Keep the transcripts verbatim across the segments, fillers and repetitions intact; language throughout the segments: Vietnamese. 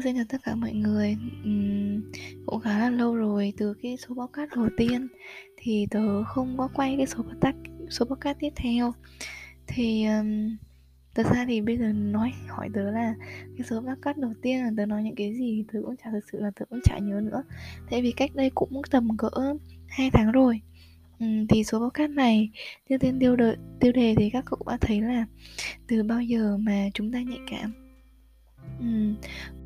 Hello, xin chào tất cả mọi người. uhm, Cũng khá là lâu rồi. Từ cái số podcast đầu tiên thì tớ không có quay cái số podcast, số podcast tiếp theo. Thì um, thật ra thì bây giờ nói hỏi tớ là cái số podcast đầu tiên là tớ nói những cái gì, tớ cũng chả thực sự là tớ cũng chả nhớ nữa. Tại vì cách đây cũng tầm cỡ hai tháng rồi. uhm, Thì số podcast này tiêu tên tiêu đề, tiêu đề thì các cậu đã thấy là từ bao giờ mà chúng ta nhạy cảm. Ừ,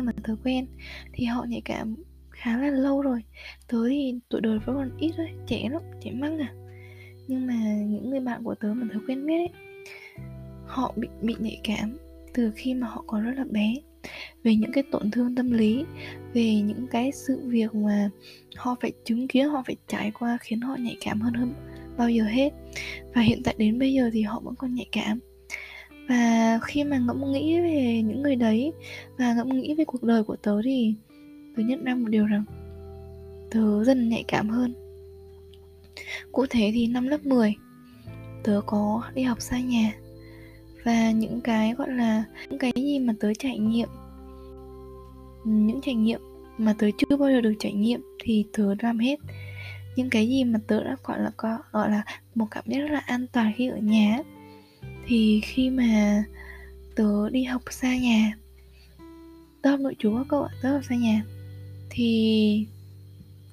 mà tớ quen thì họ nhạy cảm khá là lâu rồi. Tớ thì tuổi đời vẫn còn ít thôi, trẻ lắm, trẻ măng à. Nhưng mà những người bạn của tớ mà tớ quen biết ấy, họ bị, bị nhạy cảm từ khi mà họ còn rất là bé. Về những cái tổn thương tâm lý, về những cái sự việc mà họ phải chứng kiến, họ phải trải qua khiến họ nhạy cảm hơn hơn bao giờ hết. Và hiện tại đến bây giờ thì họ vẫn còn nhạy cảm. Và khi mà ngẫm nghĩ về những người đấy và ngẫm nghĩ về cuộc đời của tớ thì tớ nhận ra một điều rằng tớ dần nhạy cảm hơn. Cụ thể thì năm lớp mười tớ có đi học xa nhà. Và những cái gọi là những cái gì mà tớ trải nghiệm, những trải nghiệm mà tớ chưa bao giờ được trải nghiệm thì tớ làm hết. Những cái gì mà tớ đã gọi là, gọi là một cảm giác rất là an toàn khi ở nhà thì khi mà tớ đi học xa nhà, tớ học nội trú các cậu ạ, tớ học xa nhà thì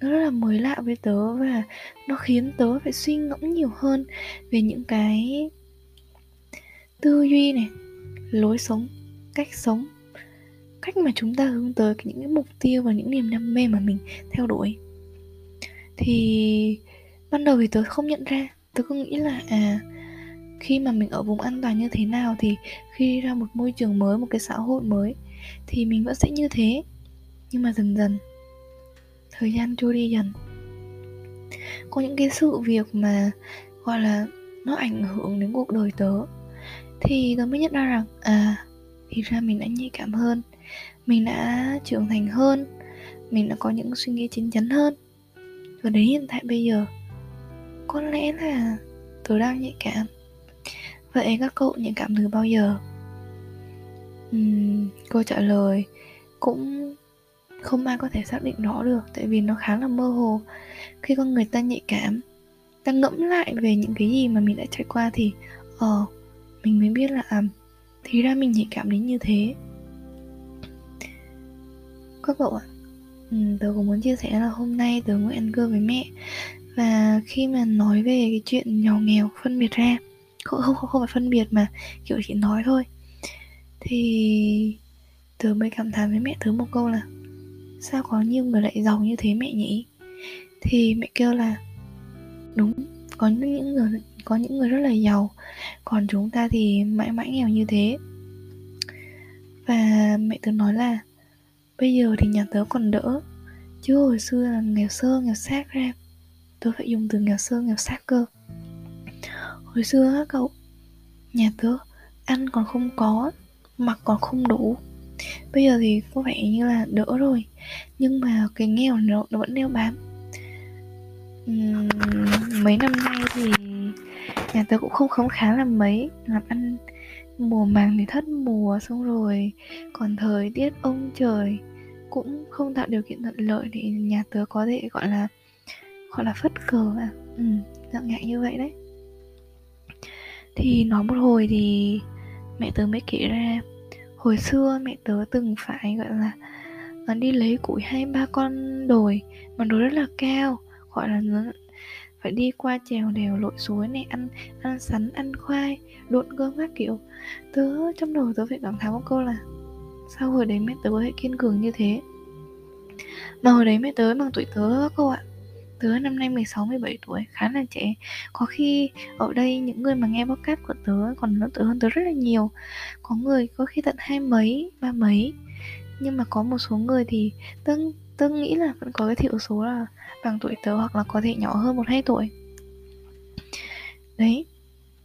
nó rất là mới lạ với tớ và nó khiến tớ phải suy ngẫm nhiều hơn về những cái tư duy này, lối sống, cách sống, cách mà chúng ta hướng tới những cái mục tiêu và những niềm đam mê mà mình theo đuổi. Thì ban đầu thì tớ không nhận ra, tớ cứ nghĩ là à, khi mà mình ở vùng an toàn như thế nào thì khi đi ra một môi trường mới, một cái xã hội mới thì mình vẫn sẽ như thế. Nhưng mà dần dần, thời gian trôi đi dần, có những cái sự việc mà gọi là nó ảnh hưởng đến cuộc đời tớ thì tớ mới nhận ra rằng à, thì ra mình đã nhạy cảm hơn, mình đã trưởng thành hơn, mình đã có những suy nghĩ chín chắn hơn. Và đến hiện tại bây giờ, có lẽ là tớ đang nhạy cảm. Vậy các cậu nhạy cảm từ bao giờ? Uhm, câu trả lời cũng không ai có thể xác định rõ được, tại vì nó khá là mơ hồ. Khi con người ta nhạy cảm, ta ngẫm lại về những cái gì mà mình đã trải qua thì Ờ, uh, mình mới biết là à, thì ra mình nhạy cảm đến như thế. Các cậu ạ, uhm, tớ cũng muốn chia sẻ là hôm nay tớ mới ăn cơm với mẹ. Và khi mà nói về cái chuyện nhỏ nghèo phân biệt ra, Không, không, không phải phân biệt mà kiểu chỉ nói thôi, thì tớ mới cảm thán với mẹ tớ một câu là sao có nhiều người lại giàu như thế mẹ nhỉ? Thì mẹ kêu là đúng, có những người, có những người rất là giàu, còn chúng ta thì mãi mãi nghèo như thế. Và mẹ tớ nói là bây giờ thì nhà tớ còn đỡ, chứ hồi xưa là nghèo sơ nghèo xác ra. Tớ phải dùng từ nghèo sơ nghèo xác cơ. Hồi xưa các cậu, nhà tớ ăn còn không có, mặc còn không đủ. Bây giờ thì có vẻ như là đỡ rồi, nhưng mà cái nghèo nó, nó vẫn đeo bám. uhm, Mấy năm nay thì nhà tớ cũng không khấm khá là mấy, làm ăn mùa màng thì thất mùa, xong rồi còn thời tiết ông trời cũng không tạo điều kiện thuận lợi để nhà tớ có thể gọi là Gọi là phất cờ à ừ, dạng ngại như vậy đấy. Thì nói một hồi thì mẹ tớ mới kể ra hồi xưa mẹ tớ từng phải gọi là đi lấy củi hai ba con đồi, mà đồi rất là cao, gọi là phải đi qua trèo đèo lội suối này, ăn ăn sắn, ăn khoai, độn cơm các kiểu. Tớ trong đầu tớ phải cảm thán một câu là sao hồi đấy mẹ tớ có thể kiên cường như thế. Mà hồi đấy mẹ tớ bằng tuổi tớ các cô ạ. Tớ năm nay mười sáu mười bảy tuổi, khá là trẻ. Có khi ở đây những người mà nghe podcast của tớ còn lớn tuổi hơn tớ rất là nhiều. Có người có khi tận hai mấy, ba mấy. Nhưng mà có một số người thì tớ, tớ nghĩ là vẫn có cái thiểu số là bằng tuổi tớ hoặc là có thể nhỏ hơn một hai tuổi. Đấy,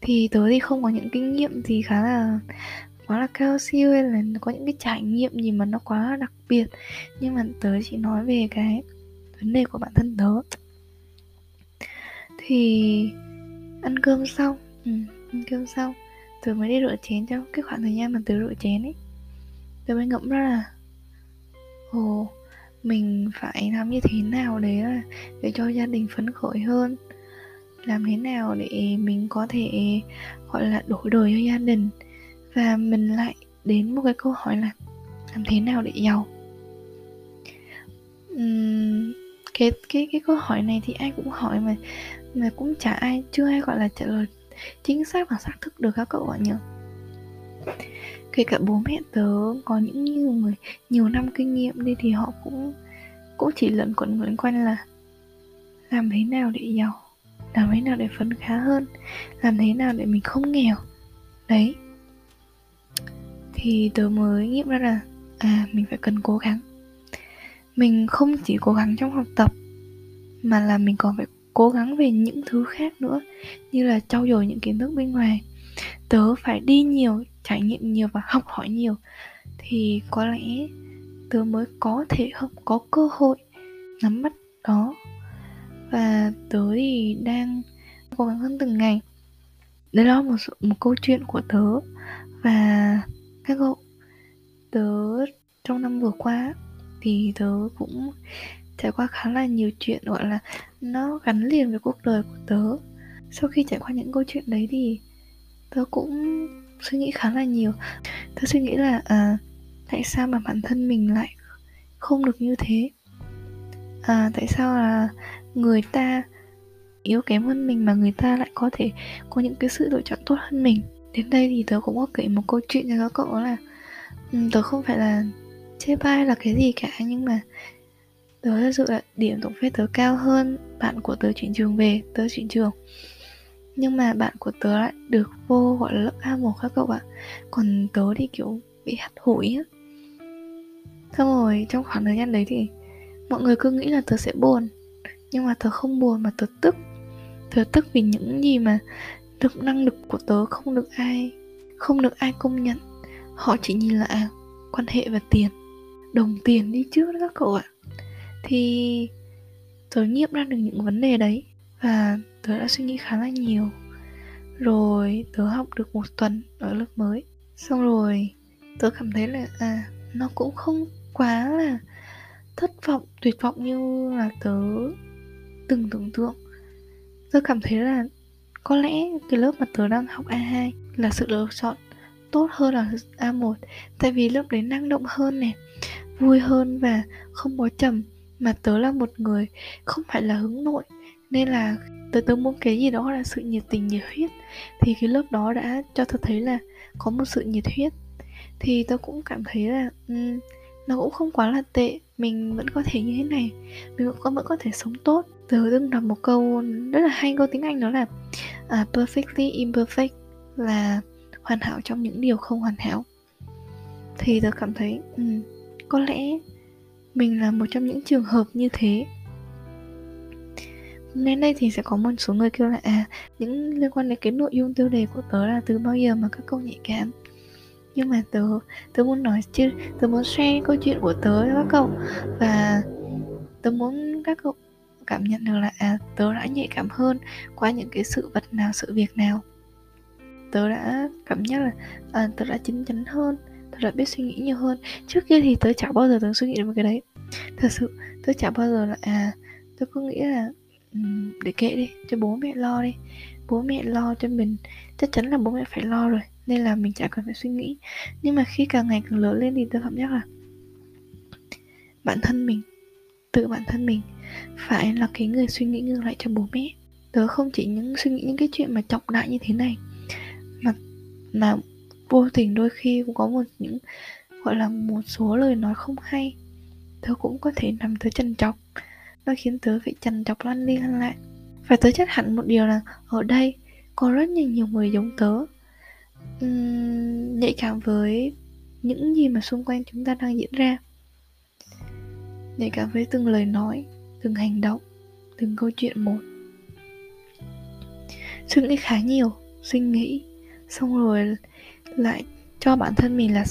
thì tớ thì không có những kinh nghiệm gì khá là quá là cao siêu hay là có những cái trải nghiệm gì mà nó quá đặc biệt. Nhưng mà tớ chỉ nói về cái vấn đề của bản thân tớ. Thì ăn cơm xong ừ, ăn cơm xong tớ mới đi rửa chén. Trong cái khoảng thời gian mà tớ rửa chén ấy, tớ mới ngẫm ra là Ồ, mình phải làm như thế nào đấy là để cho gia đình phấn khởi hơn, làm thế nào để mình có thể gọi là đổi đời cho gia đình. Và mình lại đến một cái câu hỏi là làm thế nào để giàu. uhm, cái cái cái câu hỏi này thì ai cũng hỏi mà mà cũng chả ai chưa ai gọi là trả lời chính xác và xác thực được các cậu ạ nhỉ. Kể cả bố mẹ tớ có những như người nhiều năm kinh nghiệm đi thì họ cũng cũng chỉ lẩn quẩn quẩn quanh là làm thế nào để giàu, làm thế nào để phấn khá hơn, làm thế nào để mình không nghèo. Đấy, thì tớ mới nghiệm ra là à, mình phải cần cố gắng. Mình không chỉ cố gắng trong học tập mà là mình còn phải cố gắng về những thứ khác nữa, như là trau dồi những kiến thức bên ngoài. Tớ phải đi nhiều, trải nghiệm nhiều và học hỏi nhiều, thì có lẽ tớ mới có thể không có cơ hội nắm bắt đó. Và tớ thì đang cố gắng hơn từng ngày. Đấy là một, một câu chuyện của tớ. Và các cậu, tớ trong năm vừa qua thì tớ cũng trải qua khá là nhiều chuyện gọi là nó gắn liền với cuộc đời của tớ. Sau khi trải qua những câu chuyện đấy thì tớ cũng suy nghĩ khá là nhiều. Tớ suy nghĩ là à, tại sao mà bản thân mình lại không được như thế? À, tại sao là người ta yếu kém hơn mình mà người ta lại có thể có những cái sự lựa chọn tốt hơn mình? Đến đây thì tớ cũng có kể một câu chuyện cho các cậu, đó là tớ không phải là chê bai là cái gì cả, nhưng mà tớ thật sự là điểm tổng phết tớ cao hơn bạn của tớ chuyển trường về. Tớ chuyển trường nhưng mà bạn của tớ lại được vô gọi là lớp a một các cậu ạ. Còn tớ thì kiểu bị hắt hủi á. Xong rồi trong khoảng thời gian đấy thì mọi người cứ nghĩ là tớ sẽ buồn, nhưng mà tớ không buồn mà tớ tức. Tớ tức vì những gì mà được năng lực của tớ không được ai Không được ai công nhận. Họ chỉ nhìn là à, quan hệ và tiền, đồng tiền đi trước đó các cậu ạ. Thì tớ nghiệm ra được những vấn đề đấy và tớ đã suy nghĩ khá là nhiều. Rồi tớ học được một tuần ở lớp mới, xong rồi tớ cảm thấy là à, nó cũng không quá là thất vọng, tuyệt vọng như là tớ từng tưởng tượng. Tớ cảm thấy là có lẽ cái lớp mà tớ đang học a hai là sự lựa chọn tốt hơn là a một. Tại vì lớp đấy năng động hơn này, vui hơn và không bó trầm. Mà tớ là một người không phải là hướng nội, nên là tớ tớ muốn cái gì đó là sự nhiệt tình, nhiệt huyết. Thì cái lớp đó đã cho tớ thấy là có một sự nhiệt huyết. Thì tớ cũng cảm thấy là um, nó cũng không quá là tệ. Mình vẫn có thể như thế này, mình vẫn có, vẫn có thể sống tốt. Tớ từng đọc một câu rất là hay, câu tiếng Anh, đó là uh, perfectly imperfect, là hoàn hảo trong những điều không hoàn hảo. Thì tớ cảm thấy um, có lẽ mình là một trong những trường hợp như thế. Nên đây thì sẽ có một số người kêu là à, những liên quan đến cái nội dung tiêu đề của tớ là từ bao giờ mà các cậu nhạy cảm. Nhưng mà tớ, tớ muốn nói chứ, tớ muốn share câu chuyện của tớ với các cậu. Và tớ muốn các cậu cảm nhận được là à, tớ đã nhạy cảm hơn qua những cái sự vật nào, sự việc nào. Tớ đã cảm nhận là à, tớ đã chín chắn hơn, tớ đã biết suy nghĩ nhiều hơn. Trước kia thì tớ chả bao giờ tớ suy nghĩ đến cái đấy. Thật sự tớ chả bao giờ là à, tớ cứ nghĩ là để kệ đi, cho bố mẹ lo đi, bố mẹ lo cho mình, chắc chắn là bố mẹ phải lo rồi, nên là mình chả cần phải suy nghĩ. Nhưng mà khi càng ngày càng lớn lên thì tôi cảm giác là bản thân mình, tự bản thân mình phải là cái người suy nghĩ ngược lại cho bố mẹ. Tớ không chỉ những suy nghĩ những cái chuyện mà trọng đại như thế này, mà mà vô tình đôi khi cũng có một những gọi là một số lời nói không hay, tớ cũng có thể nằm tớ trằn trọc. Nó khiến tớ phải trằn trọc lăn đi lăn lại. Và tớ chắc hẳn một điều là ở đây có rất nhiều, nhiều người giống tớ, uhm, nhạy cảm với những gì mà xung quanh chúng ta đang diễn ra, nhạy cảm với từng lời nói, từng hành động, từng câu chuyện một. Suy nghĩ khá nhiều, suy nghĩ xong rồi lại cho bản thân mình là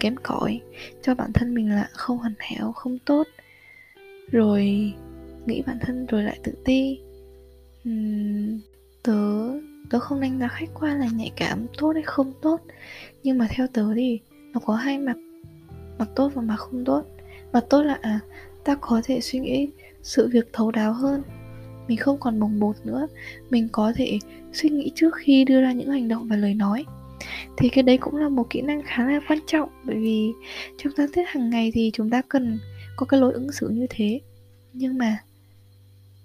kém cỏi, cho bản thân mình là không hoàn hảo, không tốt, rồi nghĩ bản thân rồi lại tự ti. uhm, tớ tớ không đánh giá khách quan là nhạy cảm tốt hay không tốt, nhưng mà theo tớ thì nó có hai mặt, mặt tốt và mặt không tốt. Và tốt là à, ta có thể suy nghĩ sự việc thấu đáo hơn. Mình không còn bồng bột nữa. Mình có thể suy nghĩ trước khi đưa ra những hành động và lời nói. Thì cái đấy cũng là một kỹ năng khá là quan trọng. Bởi vì trong giao tiếp hàng ngày thì chúng ta cần có cái lối ứng xử như thế. Nhưng mà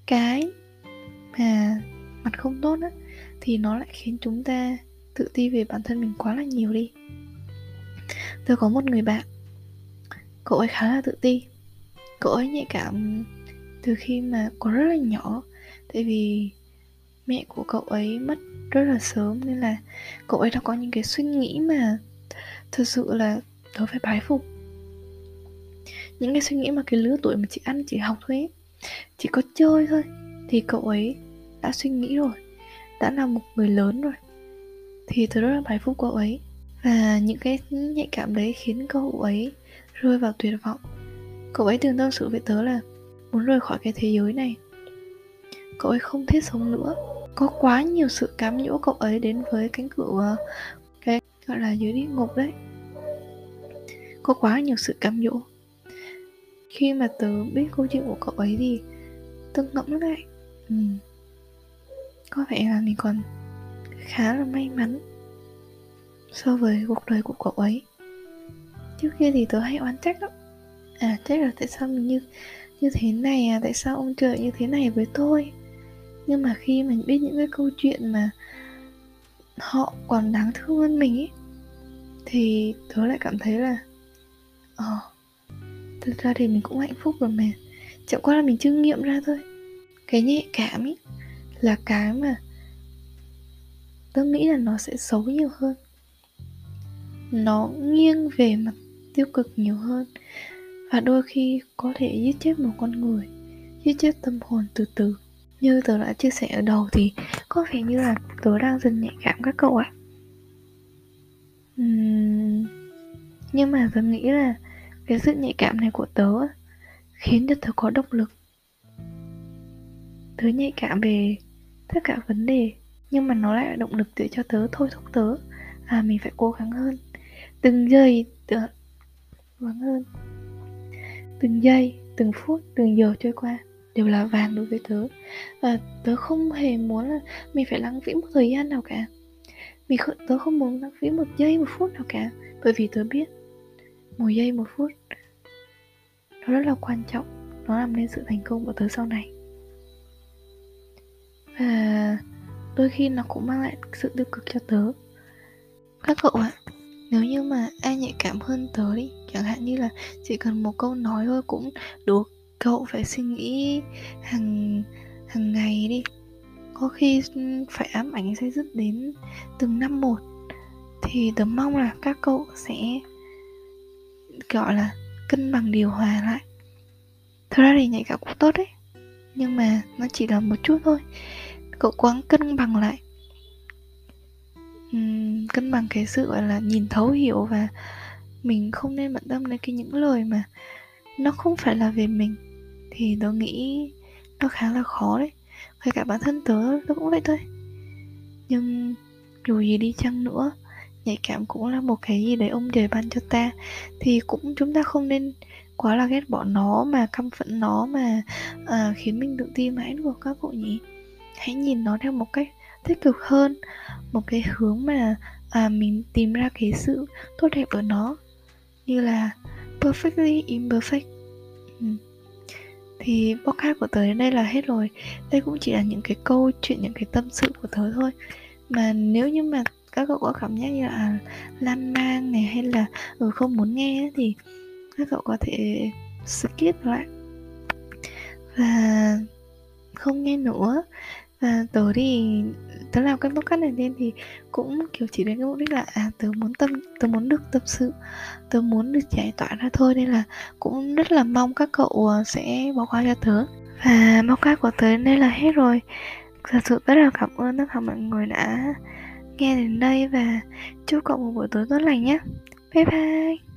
cái mà mặt không tốt á, thì nó lại khiến chúng ta tự ti về bản thân mình quá là nhiều đi. Tôi có một người bạn, cậu ấy khá là tự ti. Cậu ấy nhạy cảm từ khi mà còn rất là nhỏ. Tại vì mẹ của cậu ấy mất rất là sớm, nên là cậu ấy đã có những cái suy nghĩ mà thật sự là tôi phải bái phục. Những cái suy nghĩ mà cái lứa tuổi mà chỉ ăn, chỉ học thôi ấy, chỉ có chơi thôi, thì cậu ấy đã suy nghĩ rồi, đã là một người lớn rồi. Thì tôi rất là bái phục cậu ấy. Và những cái nhạy cảm đấy khiến cậu ấy rơi vào tuyệt vọng. Cậu ấy từng tâm sự với tớ là muốn rời khỏi cái thế giới này. Cậu ấy không thích sống nữa. Có quá nhiều sự cám dỗ cậu ấy đến với cánh cửa, cái gọi là dưới địa ngục đấy. Có quá nhiều sự cám dỗ. Khi mà tớ biết câu chuyện của cậu ấy thì tớ ngẫm lại, ừ, có vẻ là mình còn khá là may mắn so với cuộc đời của cậu ấy. Trước kia thì tớ hay oán trách lắm. À, trách là tại sao mình như như thế này à, tại sao ông trời như thế này với tôi. Nhưng mà khi mình biết những cái câu chuyện mà họ còn đáng thương hơn mình ấy, thì tớ lại cảm thấy là Ờ oh, thực ra thì mình cũng hạnh phúc rồi mà. Chẳng qua là mình chưa nghiệm ra thôi. Cái nhạy cảm ấy là cái mà tớ nghĩ là nó sẽ xấu nhiều hơn. Nó nghiêng về mặt tiêu cực nhiều hơn. Và đôi khi có thể giết chết một con người, giết chết tâm hồn từ từ. Như tớ đã chia sẻ ở đầu thì có vẻ như là tớ đang dần nhạy cảm các cậu ạ. uhm, Nhưng mà tớ nghĩ là cái sự nhạy cảm này của tớ khiến cho tớ có động lực. Tớ nhạy cảm về tất cả vấn đề, nhưng mà nó lại là động lực để cho tớ, thôi thúc tớ à, mình phải cố gắng hơn. Từng giây tớ... cố gắng hơn. Từng giây, từng phút, từng giờ trôi qua đều là vàng đối với tớ. Và tớ không hề muốn là mình phải lãng phí một thời gian nào cả. Mình không, tớ không muốn lãng phí một giây, một phút nào cả. Bởi vì tớ biết một giây, một phút nó rất là quan trọng. Nó làm nên sự thành công của tớ sau này. Và đôi khi nó cũng mang lại sự tiêu cực cho tớ. Các cậu ạ, nếu như mà ai nhạy cảm hơn tớ đi, chẳng hạn như là chỉ cần một câu nói thôi cũng đủ cậu phải suy nghĩ hàng hàng ngày đi. Có khi phải ám ảnh sẽ dứt đến từng năm một. Thì tớ mong là các cậu sẽ gọi là cân bằng, điều hòa lại. Thật ra thì nhạy cảm cũng tốt đấy, nhưng mà nó chỉ là một chút thôi. Cậu quáng cân bằng lại. Uhm, cân bằng cái sự gọi là nhìn thấu hiểu. Và mình không nên bận tâm đến cái những lời mà nó không phải là về mình. Thì tớ nghĩ nó khá là khó đấy. Ngay cả bản thân tớ, tớ cũng vậy thôi. Nhưng dù gì đi chăng nữa, nhạy cảm cũng là một cái gì đấy ông trời ban cho ta. Thì cũng chúng ta không nên quá là ghét bỏ nó, mà căm phẫn nó, mà à, khiến mình tự ti mãi được các cậu nhỉ. Hãy nhìn nó theo một cách tích cực hơn, một cái hướng mà à, mình tìm ra cái sự tốt đẹp ở nó. Như là perfectly imperfect. ừ. Thì podcast của tớ đến đây là hết rồi. Đây cũng chỉ là những cái câu chuyện, những cái tâm sự của tớ thôi. Mà nếu như mà các cậu có cảm giác như là à, lan man này, hay là ừ, không muốn nghe, thì các cậu có thể skip lại và không nghe nữa. Và tớ thì tớ làm cái podcast này nên thì cũng kiểu chỉ đến cái mục đích là à, tớ muốn tâm tớ muốn được tâm sự, tớ muốn được giải tỏa ra thôi. Nên là cũng rất là mong các cậu sẽ bỏ qua cho tớ. Và podcast của tớ nên là hết rồi. Thật sự rất là cảm ơn tất cả mọi người đã nghe đến đây, và chúc cậu một buổi tối tốt lành nhé. Bye bye.